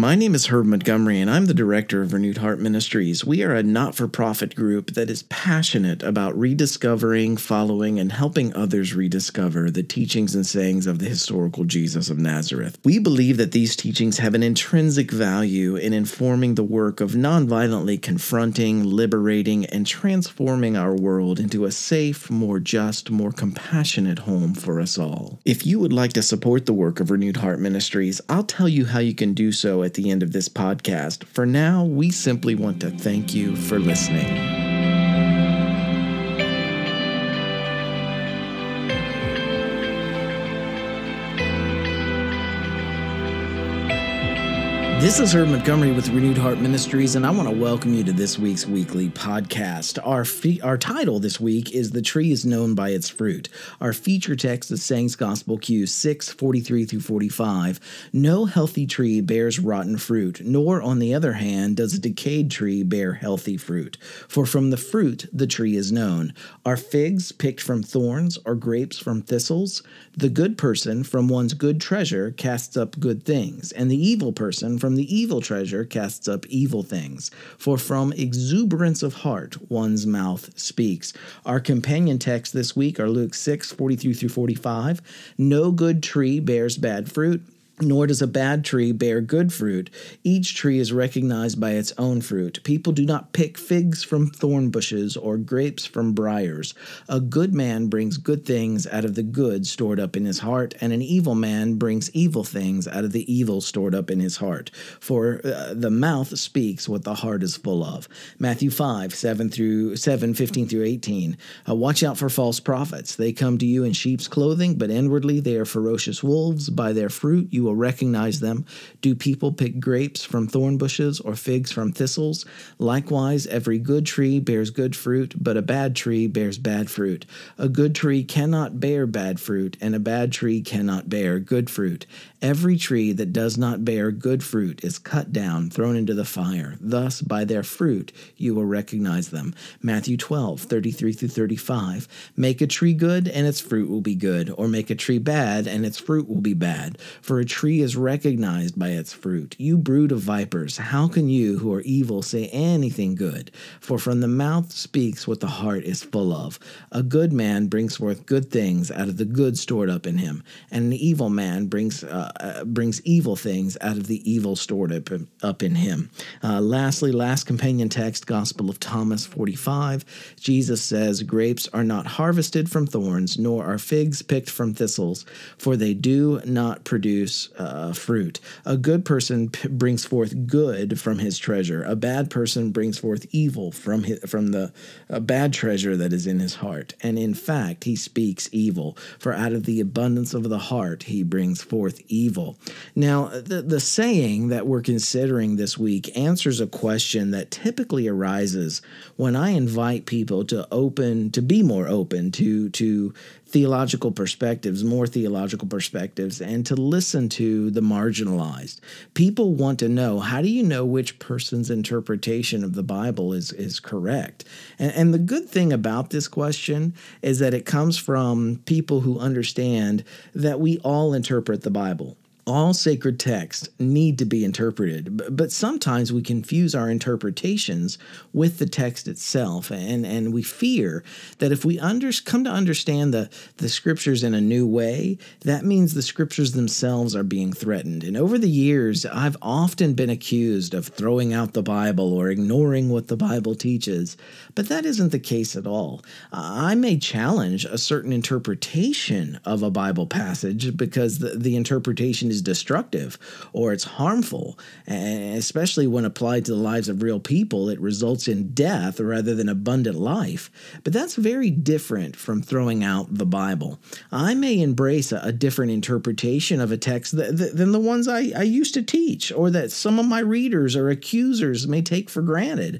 My name is Herb Montgomery, and I'm the director of Renewed Heart Ministries. We are a not-for-profit group that is passionate about rediscovering, following, and helping others rediscover the teachings and sayings of the historical Jesus of Nazareth. We believe that these teachings have an intrinsic value in informing the work of nonviolently confronting, liberating, and transforming our world into a safe, more just, more compassionate home for us all. If you would like to support the work of Renewed Heart Ministries, I'll tell you how you can do so at the end of this podcast. For now, we simply want to thank you for listening. This is Herb Montgomery with Renewed Heart Ministries, and I want to welcome you to this week's weekly podcast. Our title this week is The Tree is Known by Its Fruit. Our feature text is Sayings Gospel Q 6:43-45. No healthy tree bears rotten fruit, nor, on the other hand, does a decayed tree bear healthy fruit. For from the fruit the tree is known. Are figs picked from thorns, or grapes from thistles? The good person from one's good treasure casts up good things, and the evil person from the evil treasure casts up evil things, for from exuberance of heart one's mouth speaks. Our companion texts this week are Luke 6:43-45. No good tree bears bad fruit, nor does a bad tree bear good fruit. Each tree is recognized by its own fruit. People do not pick figs from thorn bushes or grapes from briars. A good man brings good things out of the good stored up in his heart, and an evil man brings evil things out of the evil stored up in his heart. For the mouth speaks what the heart is full of. Matthew 5:7-15-18. Watch out for false prophets. They come to you in sheep's clothing, but inwardly they are ferocious wolves. By their fruit you will recognize them. Do people pick grapes from thorn bushes or figs from thistles? Likewise, every good tree bears good fruit, but a bad tree bears bad fruit. A good tree cannot bear bad fruit, and a bad tree cannot bear good fruit. Every tree that does not bear good fruit is cut down, thrown into the fire. Thus, by their fruit, you will recognize them. Matthew 12:33-35. Make a tree good, and its fruit will be good, or make a tree bad, and its fruit will be bad. For a tree is recognized by its fruit. You brood of vipers, how can you who are evil say anything good? For from the mouth speaks what the heart is full of. A good man brings forth good things out of the good stored up in him, and an evil man brings evil things out of the evil stored up in him. Lastly, last companion text, Gospel of Thomas 45. Jesus says, grapes are not harvested from thorns, nor are figs picked from thistles, for they do not produce fruit. A good person brings forth good from his treasure. A bad person brings forth evil from the bad treasure that is in his heart. And in fact, he speaks evil, for out of the abundance of the heart he brings forth evil. Now, the saying that we're considering this week answers a question that typically arises when I invite people to be more open to theological perspectives, and to listen to the marginalized. People want to know, how do you know which person's interpretation of the Bible is correct? And the good thing about this question is that it comes from people who understand that we all interpret the Bible. All sacred texts need to be interpreted, but sometimes we confuse our interpretations with the text itself, and we fear that if we come to understand the Scriptures in a new way, that means the Scriptures themselves are being threatened. And over the years, I've often been accused of throwing out the Bible or ignoring what the Bible teaches, but that isn't the case at all. I may challenge a certain interpretation of a Bible passage because the interpretation is destructive or it's harmful, and especially when applied to the lives of real people, it results in death rather than abundant life. But that's very different from throwing out the Bible. I may embrace a different interpretation of a text than the ones I used to teach, or that some of my readers or accusers may take for granted.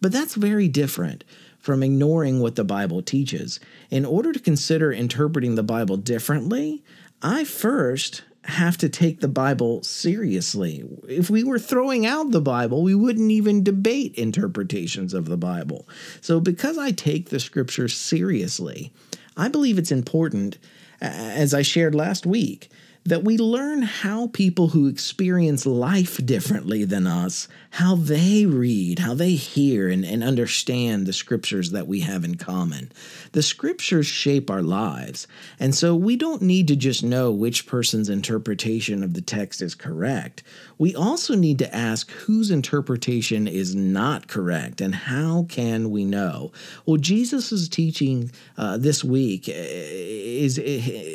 But that's very different from ignoring what the Bible teaches. In order to consider interpreting the Bible differently, I first have to take the Bible seriously. If we were throwing out the Bible, we wouldn't even debate interpretations of the Bible. So because I take the Scripture seriously, I believe it's important, as I shared last week, that we learn how people who experience life differently than us, how they read, how they hear, and understand the scriptures that we have in common. The scriptures shape our lives, and so we don't need to just know which person's interpretation of the text is correct. We also need to ask whose interpretation is not correct, and how can we know? Well, Jesus' teaching this week is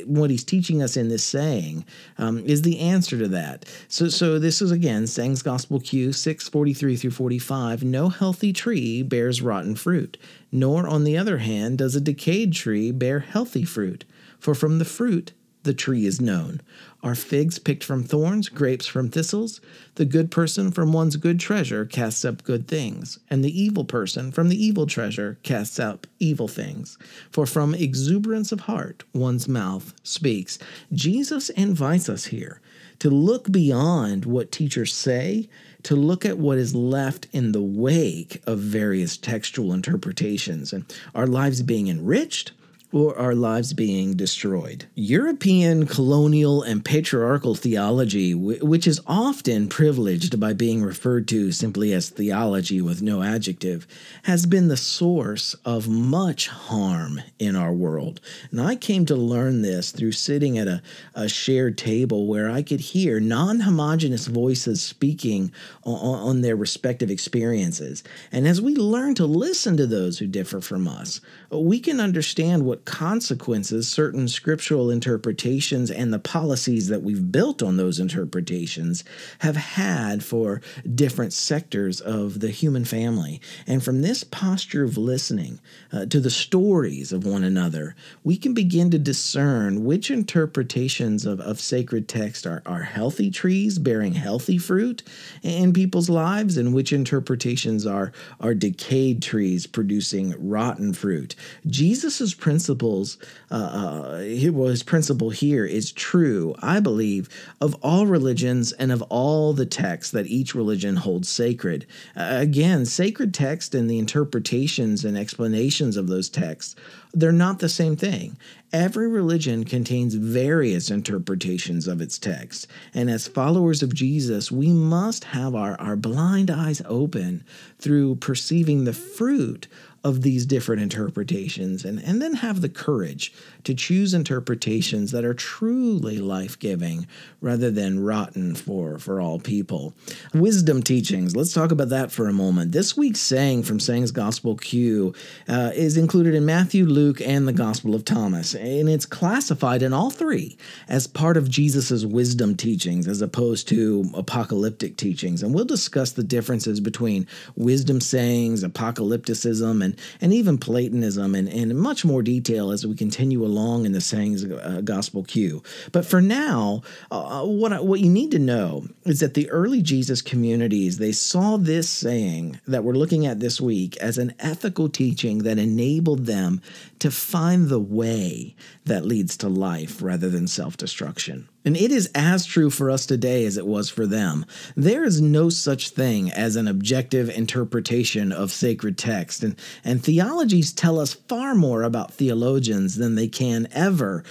what he's teaching us in this saying, is the answer to that. So this is, again, Sayings Gospel Q 6:43 through 45. No healthy tree bears rotten fruit, nor, on the other hand, does a decayed tree bear healthy fruit. For from the fruit the tree is known. Are figs picked from thorns, grapes from thistles? The good person from one's good treasure casts up good things, and the evil person from the evil treasure casts up evil things. For from exuberance of heart, one's mouth speaks. Jesus invites us here to look beyond what teachers say, to look at what is left in the wake of various textual interpretations, and our lives being enriched, or our lives being destroyed. European colonial and patriarchal theology, which is often privileged by being referred to simply as theology with no adjective, has been the source of much harm in our world. And I came to learn this through sitting at a shared table where I could hear non-homogeneous voices speaking on their respective experiences. And as we learn to listen to those who differ from us, we can understand what consequences certain scriptural interpretations and the policies that we've built on those interpretations have had for different sectors of the human family. And from this posture of listening to the stories of one another, we can begin to discern which interpretations of sacred text are healthy trees bearing healthy fruit in people's lives, and which interpretations are decayed trees producing rotten fruit. Jesus's his principle here is true, I believe, of all religions and of all the texts that each religion holds sacred. Again, sacred text and the interpretations and explanations of those texts, they're not the same thing. Every religion contains various interpretations of its text, and as followers of Jesus, we must have our blind eyes open through perceiving the fruit of these different interpretations, and then have the courage to choose interpretations that are truly life-giving rather than rotten for all people. Wisdom teachings, let's talk about that for a moment. This week's saying from Sayings Gospel Q is included in Matthew, Luke, and the Gospel of Thomas. And it's classified in all three as part of Jesus' wisdom teachings as opposed to apocalyptic teachings. And we'll discuss the differences between wisdom sayings, apocalypticism, and even Platonism in much more detail as we continue along in the Sayings Gospel Q. But for now, what you need to know is that the early Jesus communities, they saw this saying that we're looking at this week as an ethical teaching that enabled them to find the way that leads to life rather than self-destruction. And it is as true for us today as it was for them. There is no such thing as an objective interpretation of sacred text, and theologies tell us far more about theologians than they can ever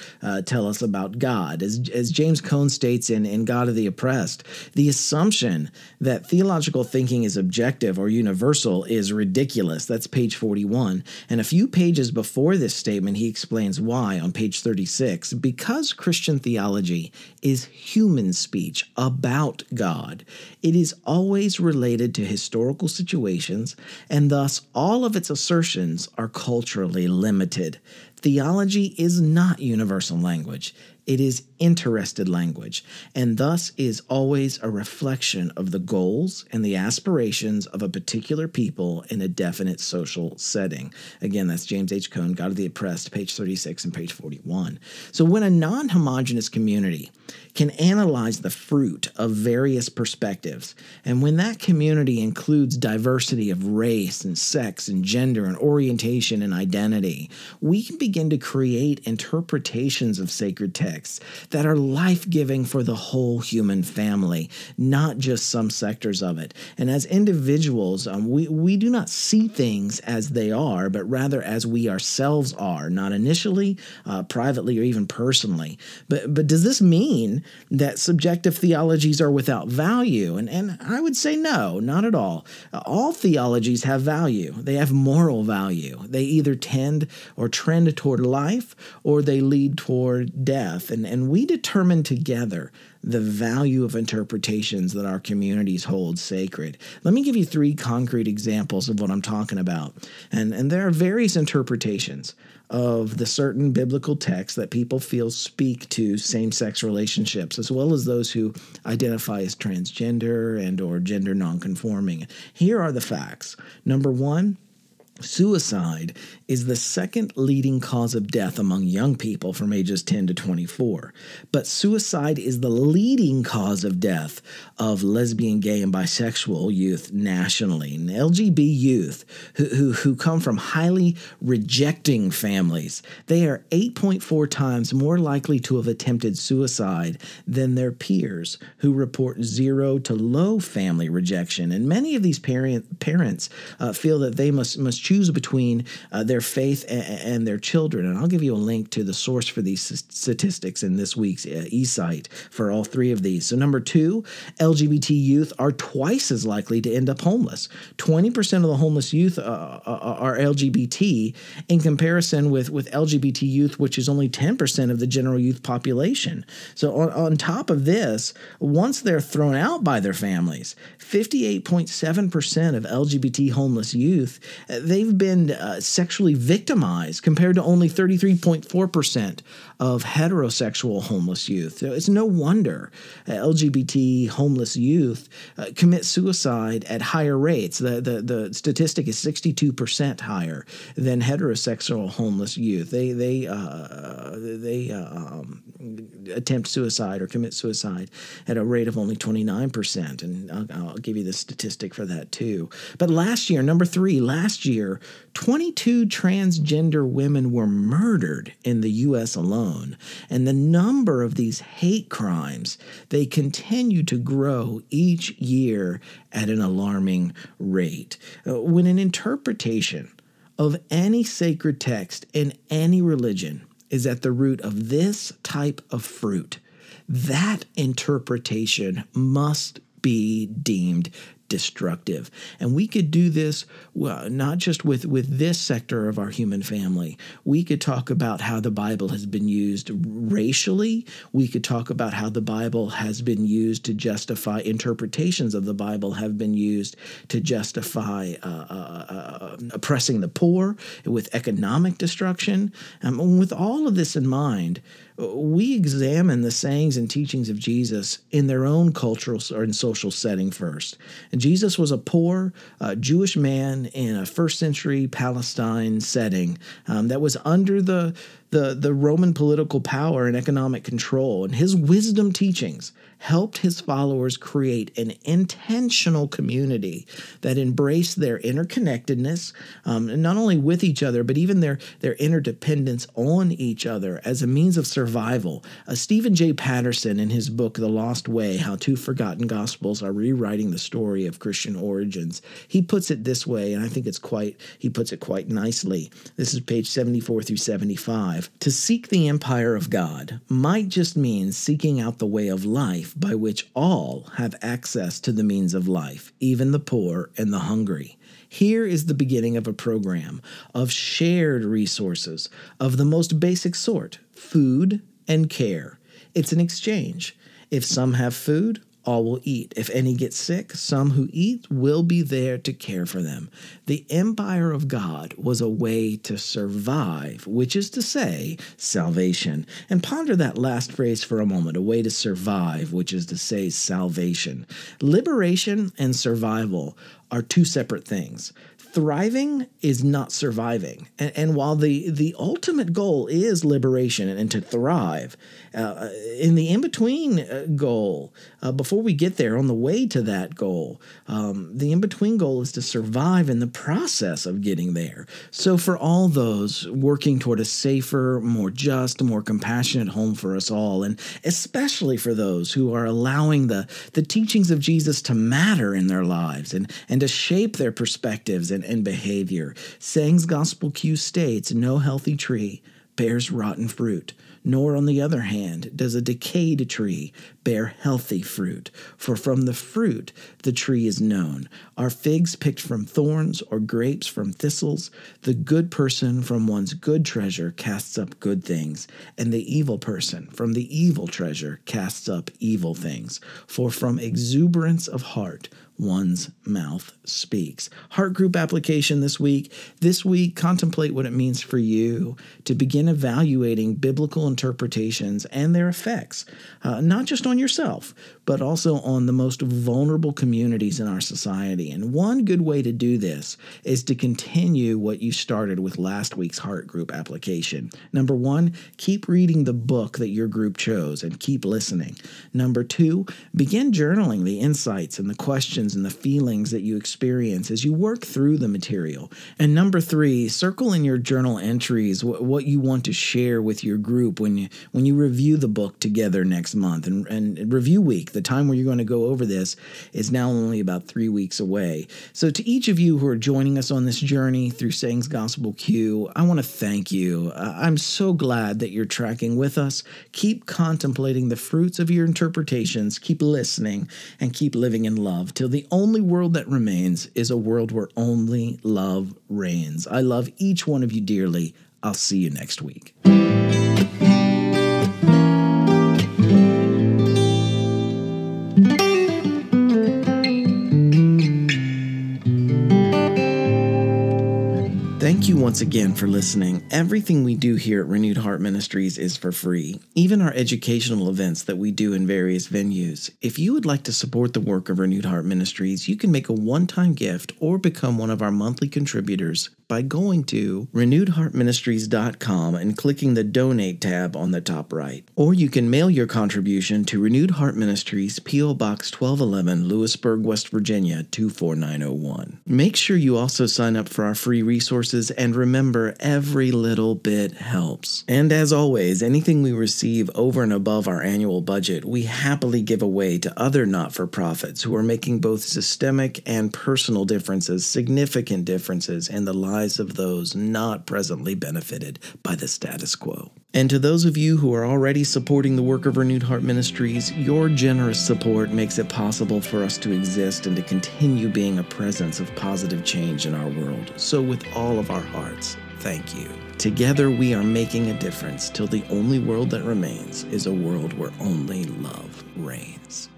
tell us about God. As James Cone states in God of the Oppressed, the assumption that theological thinking is objective or universal is ridiculous. That's page 41. And a few pages before this statement, he explains why on page 36. Because Christian theology is human speech about God, it is always related to historical situations, and thus all of its assertions are culturally limited. Theology is not universal language. It is interested language, and thus is always a reflection of the goals and the aspirations of a particular people in a definite social setting. Again, that's James H. Cone, God of the Oppressed, page 36 and page 41. So when a non-homogeneous community can analyze the fruit of various perspectives, and when that community includes diversity of race and sex and gender and orientation and identity, we can begin to create interpretations of sacred texts that are life-giving for the whole human family, not just some sectors of it. And as individuals, we do not see things as they are, but rather as we ourselves are, not initially, privately, or even personally. But does this mean mean that subjective theologies are without value, and I would say no, not at all. All theologies have value. They have moral value. They either tend or trend toward life, or they lead toward death, and we determine together the value of interpretations that our communities hold sacred. Let me give you three concrete examples of what I'm talking about. And there are various interpretations of the certain biblical texts that people feel speak to same-sex relationships, as well as those who identify as transgender and or gender nonconforming. Here are the facts. Number one, suicide is the second leading cause of death among young people from ages 10 to 24. But suicide is the leading cause of death of lesbian, gay, and bisexual youth nationally. And LGBT youth who come from highly rejecting families, they are 8.4 times more likely to have attempted suicide than their peers who report zero to low family rejection. And many of these parents feel that they must choose between their faith and their children. And I'll give you a link to the source for these statistics in this week's e-site for all three of these. So number two, LGBT youth are twice as likely to end up homeless. 20% of the homeless youth are LGBT in comparison with LGBT youth, which is only 10% of the general youth population. So on top of this, once they're thrown out by their families, 58.7% of LGBT homeless youth, they've been sexually victimized compared to only 33.4% of heterosexual homeless youth. So it's no wonder LGBT homeless youth commit suicide at higher rates. The statistic is 62% higher than heterosexual homeless youth. They attempt suicide or commit suicide at a rate of only 29%, and I'll give you the statistic for that too. But last year, number three, 22 transgender women were murdered in the U.S. alone, and the number of these hate crimes, they continue to grow each year at an alarming rate. When an interpretation of any sacred text in any religion is at the root of this type of fruit, that interpretation must be deemed destructive. And we could do this not just with this sector of our human family. We could talk about how the Bible has been used racially. We could talk about how the Bible has been used to justify interpretations of the Bible have been used to justify oppressing the poor with economic destruction. With all of this in mind, we examine the sayings and teachings of Jesus in their own cultural and social setting first. And Jesus was a poor Jewish man in a first-century Palestine setting that was under the Roman political power and economic control, and his wisdom teachings helped his followers create an intentional community that embraced their interconnectedness, not only with each other, but even their interdependence on each other as a means of survival. Stephen J. Patterson, in his book, The Lost Way, How Two Forgotten Gospels Are Rewriting the Story of Christian Origins, he puts it this way, and I think he puts it quite nicely. This is page 74 through 75. To seek the empire of God might just mean seeking out the way of life by which all have access to the means of life, even the poor and the hungry. Here is the beginning of a program of shared resources of the most basic sort, food and care. It's an exchange. If some have food, all will eat. If any get sick, some who eat will be there to care for them. The empire of God was a way to survive, which is to say, salvation. And ponder that last phrase for a moment, a way to survive, which is to say, salvation. Liberation and survival are two separate things. Thriving is not surviving. And while the ultimate goal is liberation and to thrive, in the in-between goal, before we get there, on the way to that goal, the in-between goal is to survive in the process of getting there. So for all those working toward a safer, more just, more compassionate home for us all, and especially for those who are allowing the teachings of Jesus to matter in their lives and to shape their perspectives and behavior. Sayings Gospel Q states, no healthy tree bears rotten fruit, Nor, on the other hand, does a decayed tree bear healthy fruit, for from the fruit the tree is known. Are figs picked from thorns or grapes from thistles? The good person from one's good treasure casts up good things, and the evil person from the evil treasure casts up evil things. For from exuberance of heart one's mouth speaks. Heart group application this week. This week, contemplate what it means for you to begin evaluating biblical interpretations and their effects, not just on yourself, but also on the most vulnerable communities in our society. And one good way to do this is to continue what you started with last week's heart group application. Number one, keep reading the book that your group chose and keep listening. Number two, begin journaling the insights and the questions and the feelings that you experience as you work through the material. And number three, circle in your journal entries what you want to share with your group when you review the book together next month. And review week, the time where you're going to go over this, is now only about 3 weeks away. So to each of you who are joining us on this journey through Sayings Gospel Q, I want to thank you. I'm so glad that you're tracking with us. Keep contemplating the fruits of your interpretations, keep listening, and keep living in love till the only world that remains is a world where only love reigns. I love each one of you dearly. I'll see you next week. Thank you once again for listening. Everything we do here at Renewed Heart Ministries is for free, even our educational events that we do in various venues. If you would like to support the work of Renewed Heart Ministries, you can make a one-time gift or become one of our monthly contributors by going to renewedheartministries.com and clicking the Donate tab on the top right. Or you can mail your contribution to Renewed Heart Ministries, P.O. Box 1211, Lewisburg, West Virginia, 24901. Make sure you also sign up for our free resources. And remember, every little bit helps. And as always, anything we receive over and above our annual budget, we happily give away to other not-for-profits who are making both systemic and personal differences, significant differences in the lives of those not presently benefited by the status quo. And to those of you who are already supporting the work of Renewed Heart Ministries, your generous support makes it possible for us to exist and to continue being a presence of positive change in our world. So with all of our hearts, thank you. Together we are making a difference till the only world that remains is a world where only love reigns.